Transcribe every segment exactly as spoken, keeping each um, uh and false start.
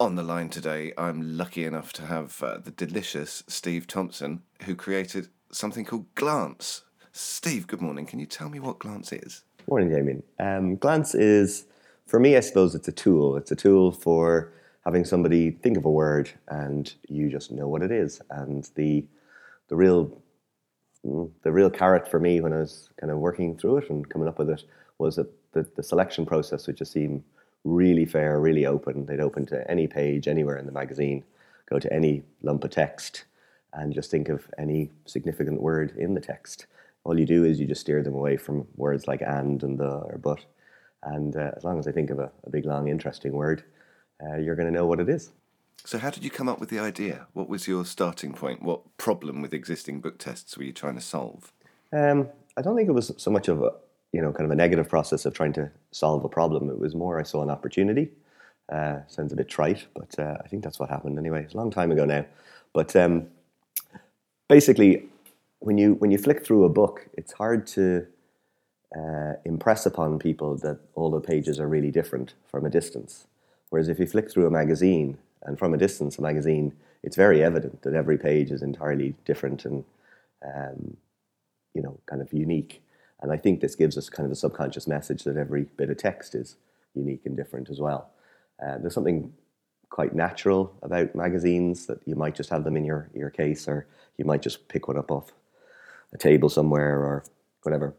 On the line today, I'm lucky enough to have uh, the delicious Steve Thompson, who created something called Glance. Steve, good morning. Can you tell me what Glance is? Morning, Damien. Um, Glance is, for me, I suppose it's a tool. It's a tool for having somebody think of a word and you just know what it is. And the the real the real carrot for me when I was kind of working through it and coming up with it was that the, the selection process would just seem really fair, really open. They'd open to any page, anywhere in the magazine, go to any lump of text, and just think of any significant word in the text. All you do is you just steer them away from words like and and the or but. And uh, as long as they think of a, a big, long, interesting word, uh, you're going to know what it is. So how did you come up with the idea? What was your starting point? What problem with existing book tests were you trying to solve? Um, I don't think it was so much of a you know, kind of a negative process of trying to solve a problem. It was more I saw an opportunity. Uh, sounds a bit trite, but uh, I think that's what happened anyway. It's a long time ago now. But um, basically, when you when you flick through a book, it's hard to uh, impress upon people that all the pages are really different from a distance. Whereas if you flick through a magazine, and from a distance a magazine, it's very evident that every page is entirely different and, um, you know, kind of unique. And I think this gives us kind of a subconscious message that every bit of text is unique and different as well. Uh, there's something quite natural about magazines that you might just have them in your, your case, or you might just pick one up off a table somewhere or whatever,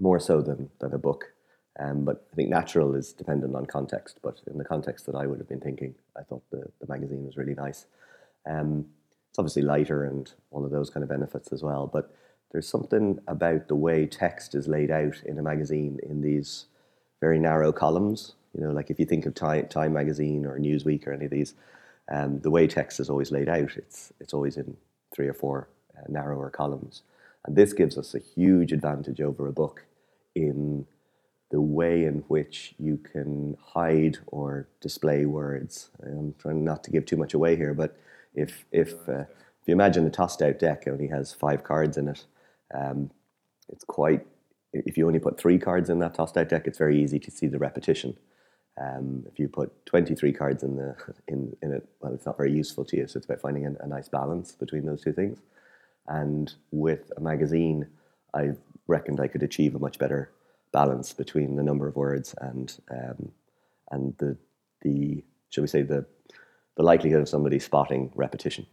more so than, than a book. Um, but I think natural is dependent on context. But in the context that I would have been thinking, I thought the, the magazine was really nice. Um, it's obviously lighter and all of those kind of benefits as well. But there's something about the way text is laid out in a magazine in these very narrow columns. You know, like if you think of Time, Time magazine or Newsweek or any of these, um, the way text is always laid out, it's it's always in three or four uh, narrower columns. And this gives us a huge advantage over a book in the way in which you can hide or display words. I'm trying not to give too much away here, but if if, uh, if you imagine a tossed-out deck only has five cards in it, Um, it's quite, if you only put three cards in that tossed out deck, it's very easy to see the repetition. Um, if you put twenty-three cards in the in, in it, well, it's not very useful to you, so it's about finding a, a nice balance between those two things. And with a magazine, I reckoned I could achieve a much better balance between the number of words and um, and the, the shall we say, the the likelihood of somebody spotting repetition.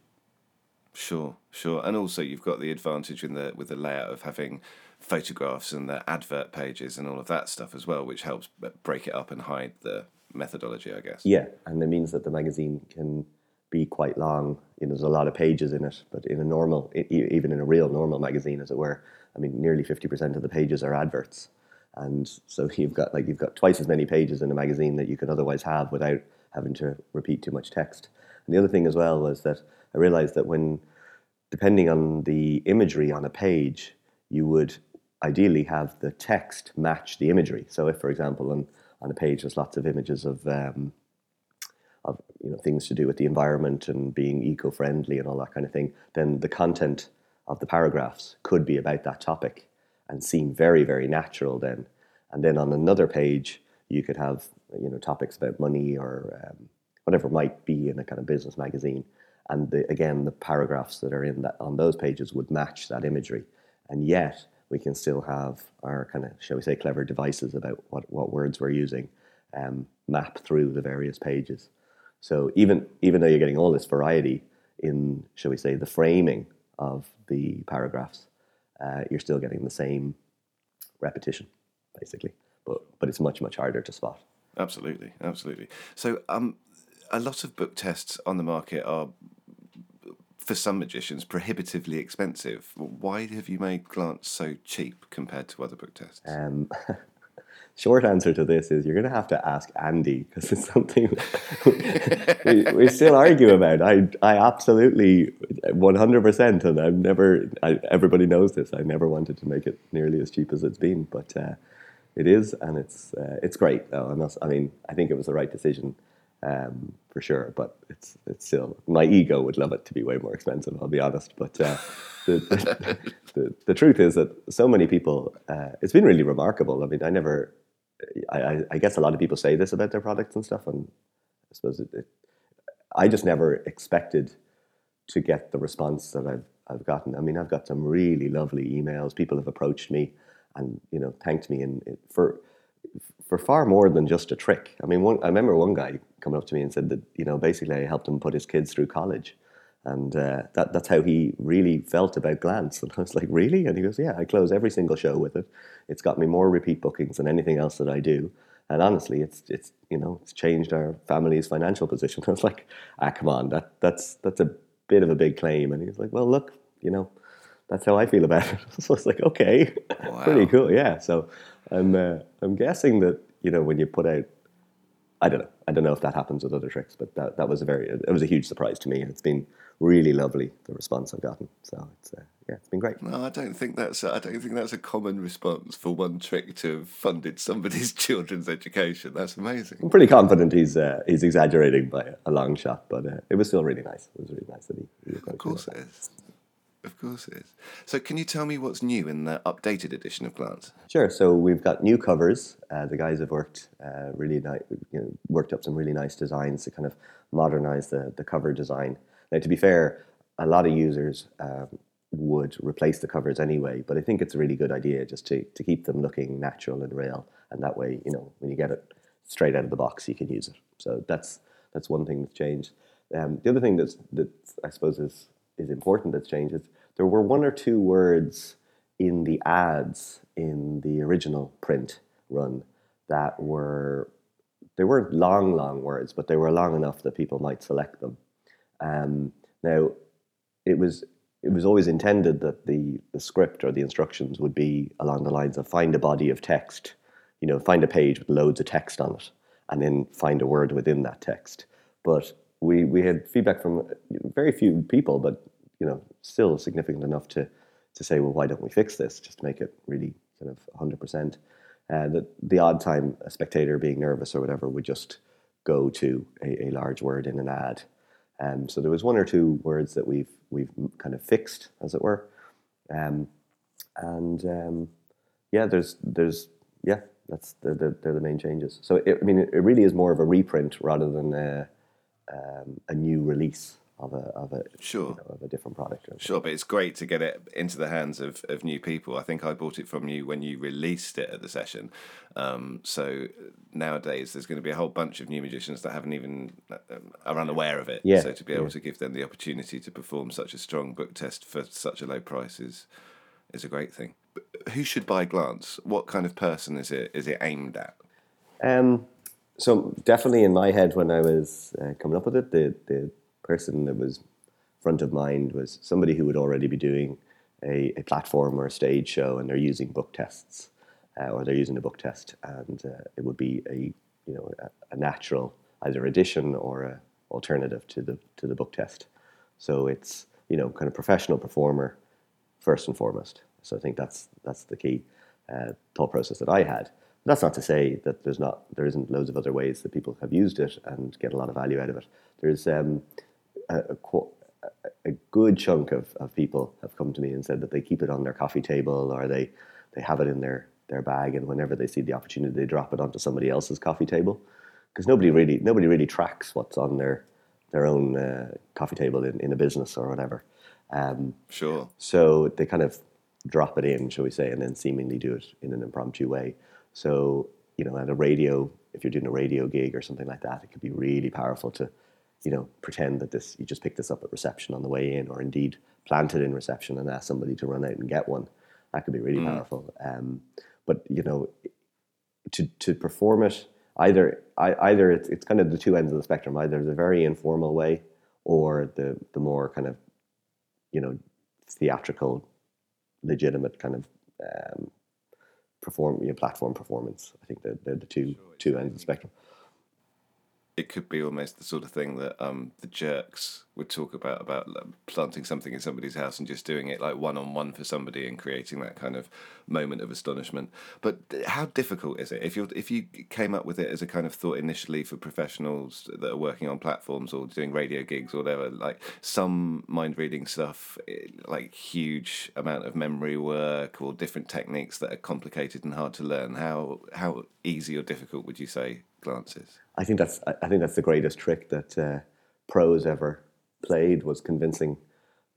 Sure, sure. And also you've got the advantage in the with the layout of having photographs and the advert pages and all of that stuff as well, which helps break it up and hide the methodology, I guess. Yeah, and it means that the magazine can be quite long. You know, there's a lot of pages in it, but in a normal, even in a real normal magazine, as it were, I mean, nearly fifty percent of the pages are adverts. And so you've got like you've got twice as many pages in a magazine that you could otherwise have without having to repeat too much text. And the other thing as well was that I realized that when, depending on the imagery on a page, you would ideally have the text match the imagery. So if, for example, on, on a page there's lots of images of, um, of you know things to do with the environment and being eco-friendly and all that kind of thing, then the content of the paragraphs could be about that topic and seem very, very natural then. And then on another page, you could have you know topics about money or um, whatever it might be in a kind of business magazine. And the, again, the paragraphs that are in that on those pages would match that imagery. And yet, we can still have our kind of, shall we say, clever devices about what, what words we're using um, map through the various pages. So even even though you're getting all this variety in, shall we say, the framing of the paragraphs, uh, you're still getting the same repetition, basically. But but it's much, much harder to spot. Absolutely, absolutely. So um, a lot of book tests on the market are, for some magicians, prohibitively expensive. Why have you made Glance so cheap compared to other book tests? Um, short answer to this is you're going to have to ask Andy, because it's something we, we still argue about. I I absolutely, one hundred percent, and I've never, I, everybody knows this, I never wanted to make it nearly as cheap as it's been, but uh, it is, and it's uh, it's great. Though, I, must, I mean, I think it was the right decision. Um, for sure, but it's it's still, my ego would love it to be way more expensive, I'll be honest, but uh, the, the, the the truth is that so many people, uh, it's been really remarkable. I mean, I never, I, I guess a lot of people say this about their products and stuff, and I suppose it, it, I just never expected to get the response that I've I've gotten. I mean, I've got some really lovely emails. People have approached me and, you know, thanked me in, in, for for far more than just a trick. I mean, one, I remember one guy coming up to me and said that, you know, basically I helped him put his kids through college. And uh, that that's how he really felt about Glance. And I was like, really? And he goes, yeah, I close every single show with it. It's got me more repeat bookings than anything else that I do. And honestly, it's, it's you know, it's changed our family's financial position. I was like, ah, come on, that that's that's a bit of a big claim. And he was like, well, look, you know, that's how I feel about it. So I was like, okay, wow. Pretty cool, yeah. So I'm, uh, I'm guessing that, you know, when you put out, I don't know. I don't know if that happens with other tricks, but that, that was a very, it was a huge surprise to me. And it's been really lovely, the response I've gotten. So it's, uh, yeah, it's been great. No, I don't think that's, I don't think that's a common response for one trick to have funded somebody's children's education. That's amazing. I'm pretty confident he's, uh, he's exaggerating by a long shot, but uh, it was still really nice. It was really nice that he, he of course it is. Of course it is. So can you tell me what's new in the updated edition of Glance? Sure. So we've got new covers. Uh, the guys have worked uh, really nice, you know, worked up some really nice designs to kind of modernize the, the cover design. Now, to be fair, a lot of users um, would replace the covers anyway, but I think it's a really good idea just to, to keep them looking natural and real. And that way, you know, when you get it straight out of the box, you can use it. So that's that's one thing that's changed. Um, the other thing that's, that I suppose is is important that's changed is there were one or two words in the ads in the original print run that were, they weren't long, long words, but they were long enough that people might select them. Um, now, it was it was always intended that the, the script or the instructions would be along the lines of find a body of text, you know, find a page with loads of text on it, and then find a word within that text. But We we had feedback from very few people, but you know, still significant enough to, to say, well, why don't we fix this? Just to make it really kind of one hundred percent. And the, the odd time a spectator being nervous or whatever would just go to a, a large word in an ad. Um, so there was one or two words that we've we've kind of fixed, as it were. Um, and um, yeah, there's there's yeah, that's the, the, they're the main changes. So it, I mean, it really is more of a reprint rather than a, Um, a new release of a of a sure you know, of a different product. Sure, but it's great to get it into the hands of, of new people. I think I bought it from you when you released it at the session. Um, so nowadays there's going to be a whole bunch of new magicians that haven't even um, are unaware of it. Yeah. So to be able yeah. to give them the opportunity to perform such a strong book test for such a low price is is a great thing. But who should buy Glance? What kind of person is it is it aimed at? Um. So definitely in my head when I was uh, coming up with it, the, the person that was front of mind was somebody who would already be doing a, a platform or a stage show, and they're using book tests, uh, or they're using a book test, and uh, it would be a you know a, a natural either addition or a alternative to the to the book test. So it's you know kind of professional performer first and foremost. So I think that's that's the key uh, thought process that I had. That's not to say that there's not there isn't loads of other ways that people have used it and get a lot of value out of it. There's um, a, a, a good chunk of, of people have come to me and said that they keep it on their coffee table, or they, they have it in their, their bag, and whenever they see the opportunity, they drop it onto somebody else's coffee table, because nobody really nobody really tracks what's on their their own uh, coffee table in, in a business or whatever. Um, sure. So they kind of drop it in, shall we say, and then seemingly do it in an impromptu way. So, you know, at a radio, if you're doing a radio gig or something like that, it could be really powerful to, you know, pretend that this, you just picked this up at reception on the way in, or indeed planted in reception and ask somebody to run out and get one. That could be really mm. powerful. Um, but, you know, to to perform it, either I, either it's, it's kind of the two ends of the spectrum, either the very informal way or the, the more kind of, you know, theatrical, legitimate kind of, um, perform your know, platform performance. I think they're, they're the two sure, two ends of the spectrum. It could be almost the sort of thing that um, the jerks would talk about, about planting something in somebody's house and just doing it like one-on-one for somebody and creating that kind of moment of astonishment. But how difficult is it? If you if you came up with it as a kind of thought initially for professionals that are working on platforms or doing radio gigs or whatever, like some mind-reading stuff, like huge amount of memory work or different techniques that are complicated and hard to learn, how how easy or difficult would you say Glance is? I think that's I think that's the greatest trick that uh, pros ever played was convincing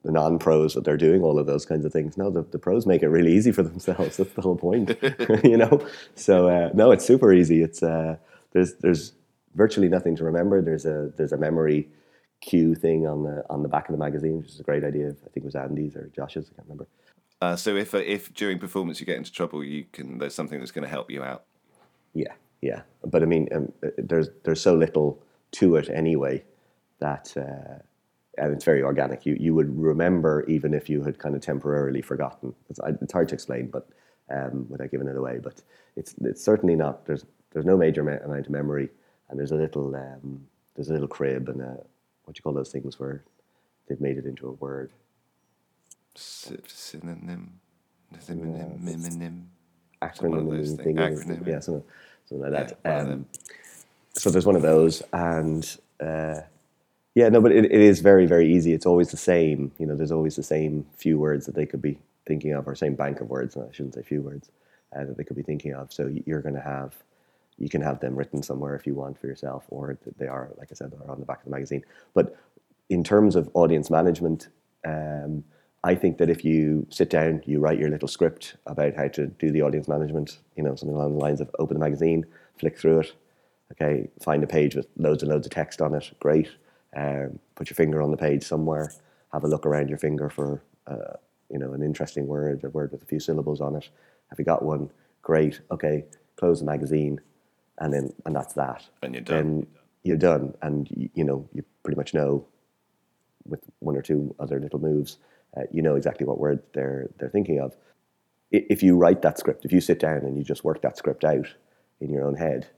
the non-pros that they're doing all of those kinds of things. No, the, the pros make it really easy for themselves. That's the whole point, you know? So, uh, no, it's super easy. It's uh, there's there's virtually nothing to remember. There's a there's a memory cue thing on the on the back of the magazine, which is a great idea. I think it was Andy's or Josh's, I can't remember. Uh, so if uh, if during performance you get into trouble, you can there's something that's going to help you out. Yeah, yeah. But, I mean, um, there's, there's so little to it anyway that... Uh, and it's very organic. You you would remember even if you had kind of temporarily forgotten. It's, it's hard to explain, but um, without giving it away. But it's it's certainly not. There's there's no major me- amount of memory, and there's a little um, there's a little crib and a, what do you call those things where they've made it into a word? Synonym, synonym, synonym, acronym, thing. Acronym, yeah, something, something like that. Yeah, um, so there's one of those, and. Uh, Yeah, no, but it, it is very, very easy. It's always the same. You know, there's always the same few words that they could be thinking of, or same bank of words. No, I shouldn't say few words uh, that they could be thinking of. So you're going to have, you can have them written somewhere if you want for yourself, or they are, like I said, are on the back of the magazine. But in terms of audience management, um, I think that if you sit down, you write your little script about how to do the audience management, you know, something along the lines of open the magazine, flick through it, okay, find a page with loads and loads of text on it, great. Um, put your finger on the page somewhere, have a look around your finger for, uh, you know, an interesting word, a word with a few syllables on it. Have you got one? Great. Okay. Close the magazine. And then, and that's that. And you're done. Then you're done. And, you know, you pretty much know with one or two other little moves, uh, you know exactly what word they're, they're thinking of. If you write that script, if you sit down and you just work that script out in your own head,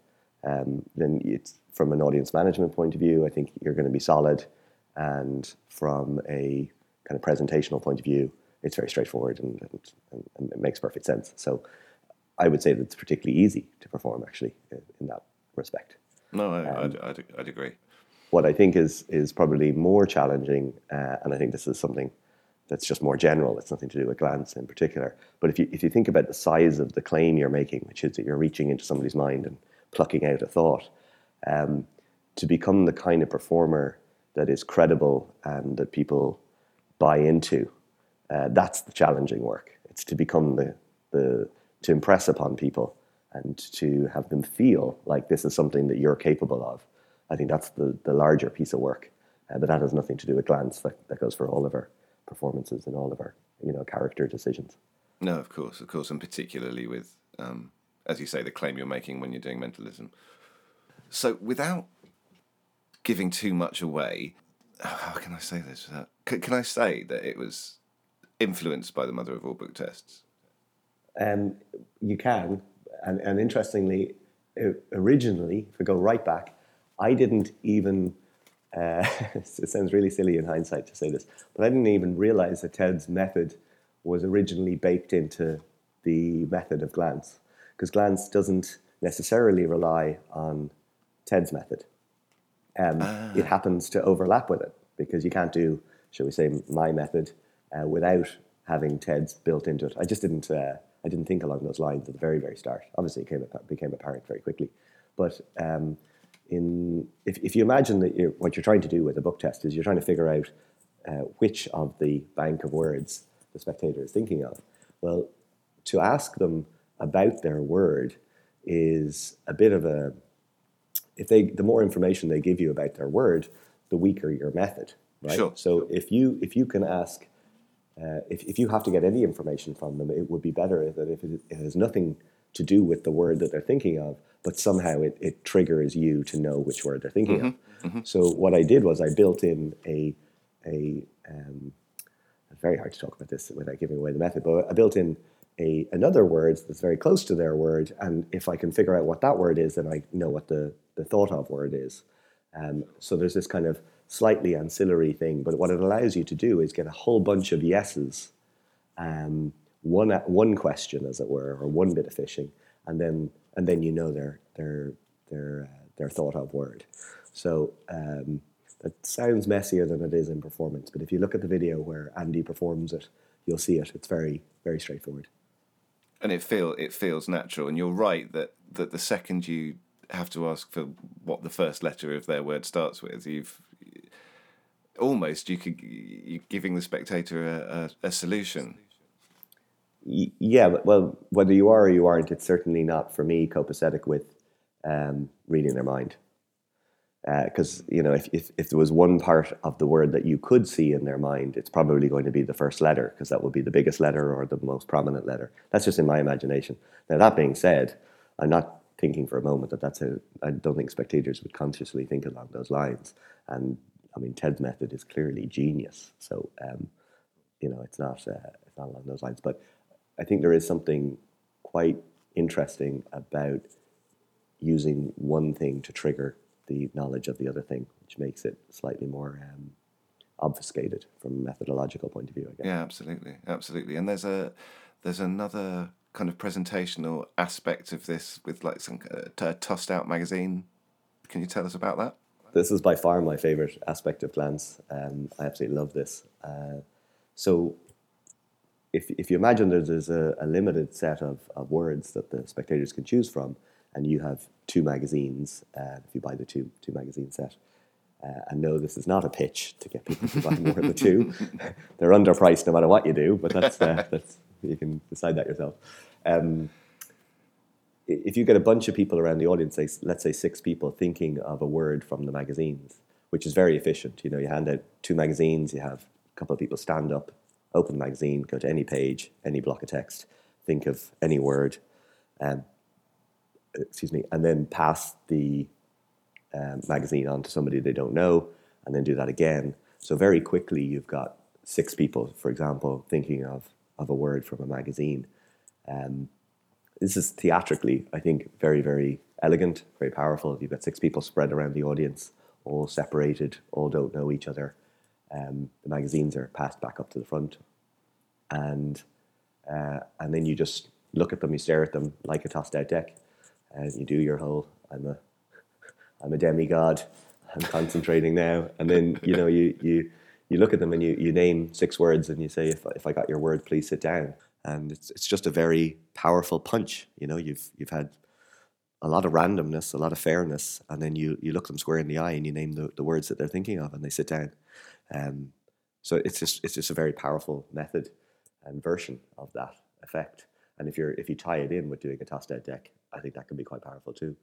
Um, then it's from an audience management point of view, I think you're going to be solid. And from a kind of presentational point of view, it's very straightforward and, and, and it makes perfect sense. So I would say that it's particularly easy to perform, actually, in, in that respect. No, I, um, I'd, I'd, I'd agree. What I think is, is probably more challenging, uh, and I think this is something that's just more general, it's nothing to do with Glance in particular, but if you if you think about the size of the claim you're making, which is that you're reaching into somebody's mind and plucking out a thought, um, to become the kind of performer that is credible and that people buy into, uh, that's the challenging work. It's to become the, the, to impress upon people and to have them feel like this is something that you're capable of. I think that's the, the larger piece of work, uh, but that has nothing to do with Glance. That, that goes for all of our performances and all of our, you know, character decisions. No, of course, of course, and particularly with... Um... as you say, the claim you're making when you're doing mentalism. So without giving too much away, how can I say this? Without, can, can I say that it was influenced by the mother of all book tests? Um, you can. And, and interestingly, originally, if we go right back, I didn't even, uh, it sounds really silly in hindsight to say this, but I didn't even realise that Ted's method was originally baked into the method of Glance. Because Glance doesn't necessarily rely on Ted's method. Um, ah. It happens to overlap with it because you can't do, shall we say, my method uh, without having Ted's built into it. I just didn't. Uh, I didn't think along those lines at the very, very start. Obviously, it came, became apparent very quickly. But um, in if if you imagine that you're, what you're trying to do with a book test is you're trying to figure out uh, which of the bank of words the spectator is thinking of. Well, to ask them about their word is a bit of a, if they, the more information they give you about their word, the weaker your method, right? Sure. So if you if you can ask, uh, if, if you have to get any information from them, it would be better that if it, it has nothing to do with the word that they're thinking of, but somehow it, it triggers you to know which word they're thinking mm-hmm. of. Mm-hmm. So what I did was I built in a, a um, very hard to talk about this without giving away the method, but I built in A, another word that's very close to their word, and if I can figure out what that word is, then I know what the, the thought of word is. Um, so there's this kind of slightly ancillary thing, but what it allows you to do is get a whole bunch of yeses, um, one one question, as it were, or one bit of fishing, and then and then you know their their their uh, their thought of word. So um, that sounds messier than it is in performance, but if you look at the video where Andy performs it, you'll see it. It's very very straightforward. And it feel it feels natural, and you're right that, that the second you have to ask for what the first letter of their word starts with, you've almost you could you're giving the spectator a, a, a solution. Yeah, but, well, whether you are or you aren't, it's certainly not for me copacetic with um, reading their mind. Because uh, you know, if, if if there was one part of the word that you could see in their mind, it's probably going to be the first letter, because that would be the biggest letter or the most prominent letter. That's just in my imagination. Now, that being said, I'm not thinking for a moment that that's a. I don't think spectators would consciously think along those lines. And I mean, Ted's method is clearly genius. So um, you know, it's not uh, it's not along those lines. But I think there is something quite interesting about using one thing to trigger the knowledge of the other thing, which makes it slightly more um, obfuscated from a methodological point of view, I guess. Yeah, absolutely, absolutely. And there's a there's another kind of presentational aspect of this with like some uh, tossed out magazine. Can you tell us about that? This is by far my favorite aspect of Glance. Um, I absolutely love this. Uh, so, if if you imagine that there's a, a limited set of, of words that the spectators can choose from, and you have two magazines, uh, if you buy the two two magazine set, uh, and no, this is not a pitch to get people to buy more than the two. They're underpriced no matter what you do, but that's uh, that's you can decide that yourself. Um, if you get a bunch of people around the audience, say, let's say six people, thinking of a word from the magazines, which is very efficient. You know, you hand out two magazines, you have a couple of people stand up, open the magazine, go to any page, any block of text, think of any word, um, excuse me, and then pass the um, magazine on to somebody they don't know, and then do that again. So very quickly, you've got six people, for example, thinking of, of a word from a magazine. Um, this is theatrically, I think, very, very elegant, very powerful. You've got six people spread around the audience, all separated, all don't know each other. Um, the magazines are passed back up to the front, and uh, and then you just look at them, you stare at them like a tossed out deck, and you do your whole I'm a I'm a demigod, I'm concentrating now, and then you know you you, you look at them and you, you name six words and you say, if if I got your word, please sit down. And it's it's just a very powerful punch. You know, you've you've had a lot of randomness, a lot of fairness, and then you you look them square in the eye and you name the, the words that they're thinking of, and they sit down. Um, so it's just it's just a very powerful method and version of that effect. And if you're if you tie it in with doing a tossed out deck, I think that can be quite powerful too.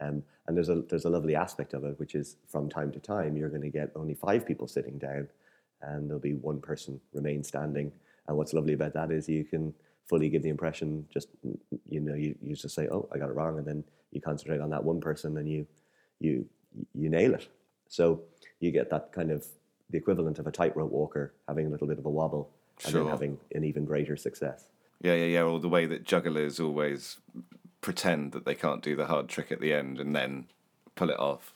Um, and there's a there's a lovely aspect of it, which is from time to time you're going to get only five people sitting down, and there'll be one person remain standing. And what's lovely about that is you can fully give the impression, just you know, you, you just say, oh, I got it wrong, and then you concentrate on that one person and you you you nail it. So you get that kind of the equivalent of a tightrope walker having a little bit of a wobble and sure. Then having an even greater success. Yeah, yeah, yeah. Or the way that jugglers always pretend that they can't do the hard trick at the end and then pull it off.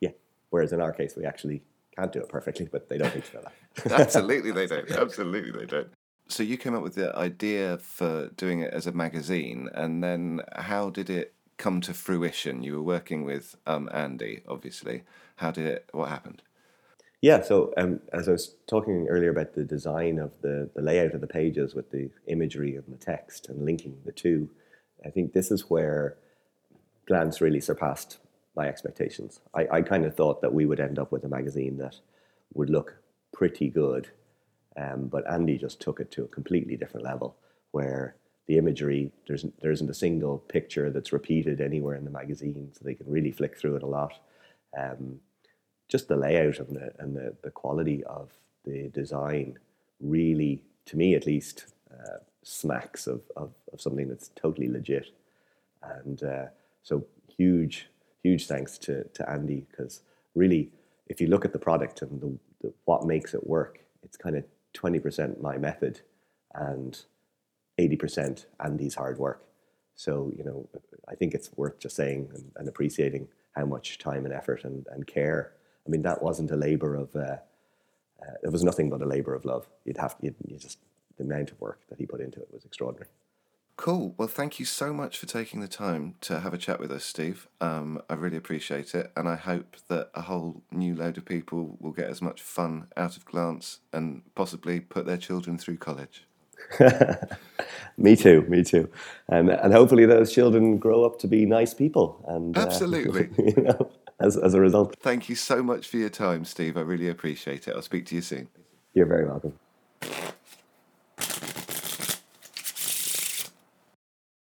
Yeah. Whereas in our case, we actually can't do it perfectly, but they don't need to know that. Absolutely, they don't. Absolutely, they don't. So you came up with the idea for doing it as a magazine, and then how did it come to fruition? You were working with um, Andy, obviously. How did it? What happened? Yeah, so um, as I was talking earlier about the design of the, the layout of the pages with the imagery and the text and linking the two, I think this is where Glance really surpassed my expectations. I, I kind of thought that we would end up with a magazine that would look pretty good, um, but Andy just took it to a completely different level, where the imagery, there's, there isn't a single picture that's repeated anywhere in the magazine, so they can really flick through it a lot. Um, just the layout and the, and the, the quality of the design really, to me at least, uh, smacks of, of, of something that's totally legit. And uh, so huge, huge thanks to, to Andy, because really, if you look at the product and the, the, what makes it work, it's kind of twenty percent my method and eighty percent Andy's hard work. So, you know, I think it's worth just saying and, and appreciating how much time and effort and, and care. I mean, that wasn't a labor of, uh, uh, it was nothing but a labor of love. You'd have, you'd, you just, the amount of work that he put into it was extraordinary. Cool. Well, thank you so much for taking the time to have a chat with us, Steve. Um, I really appreciate it. And I hope that a whole new load of people will get as much fun out of Glance and possibly put their children through college. Me too, me too. Um, and hopefully those children grow up to be nice people. And, absolutely. Uh, you know. as, as a result. Thank you so much for your time, Steve. I really appreciate it. I'll speak to you soon. You're very welcome.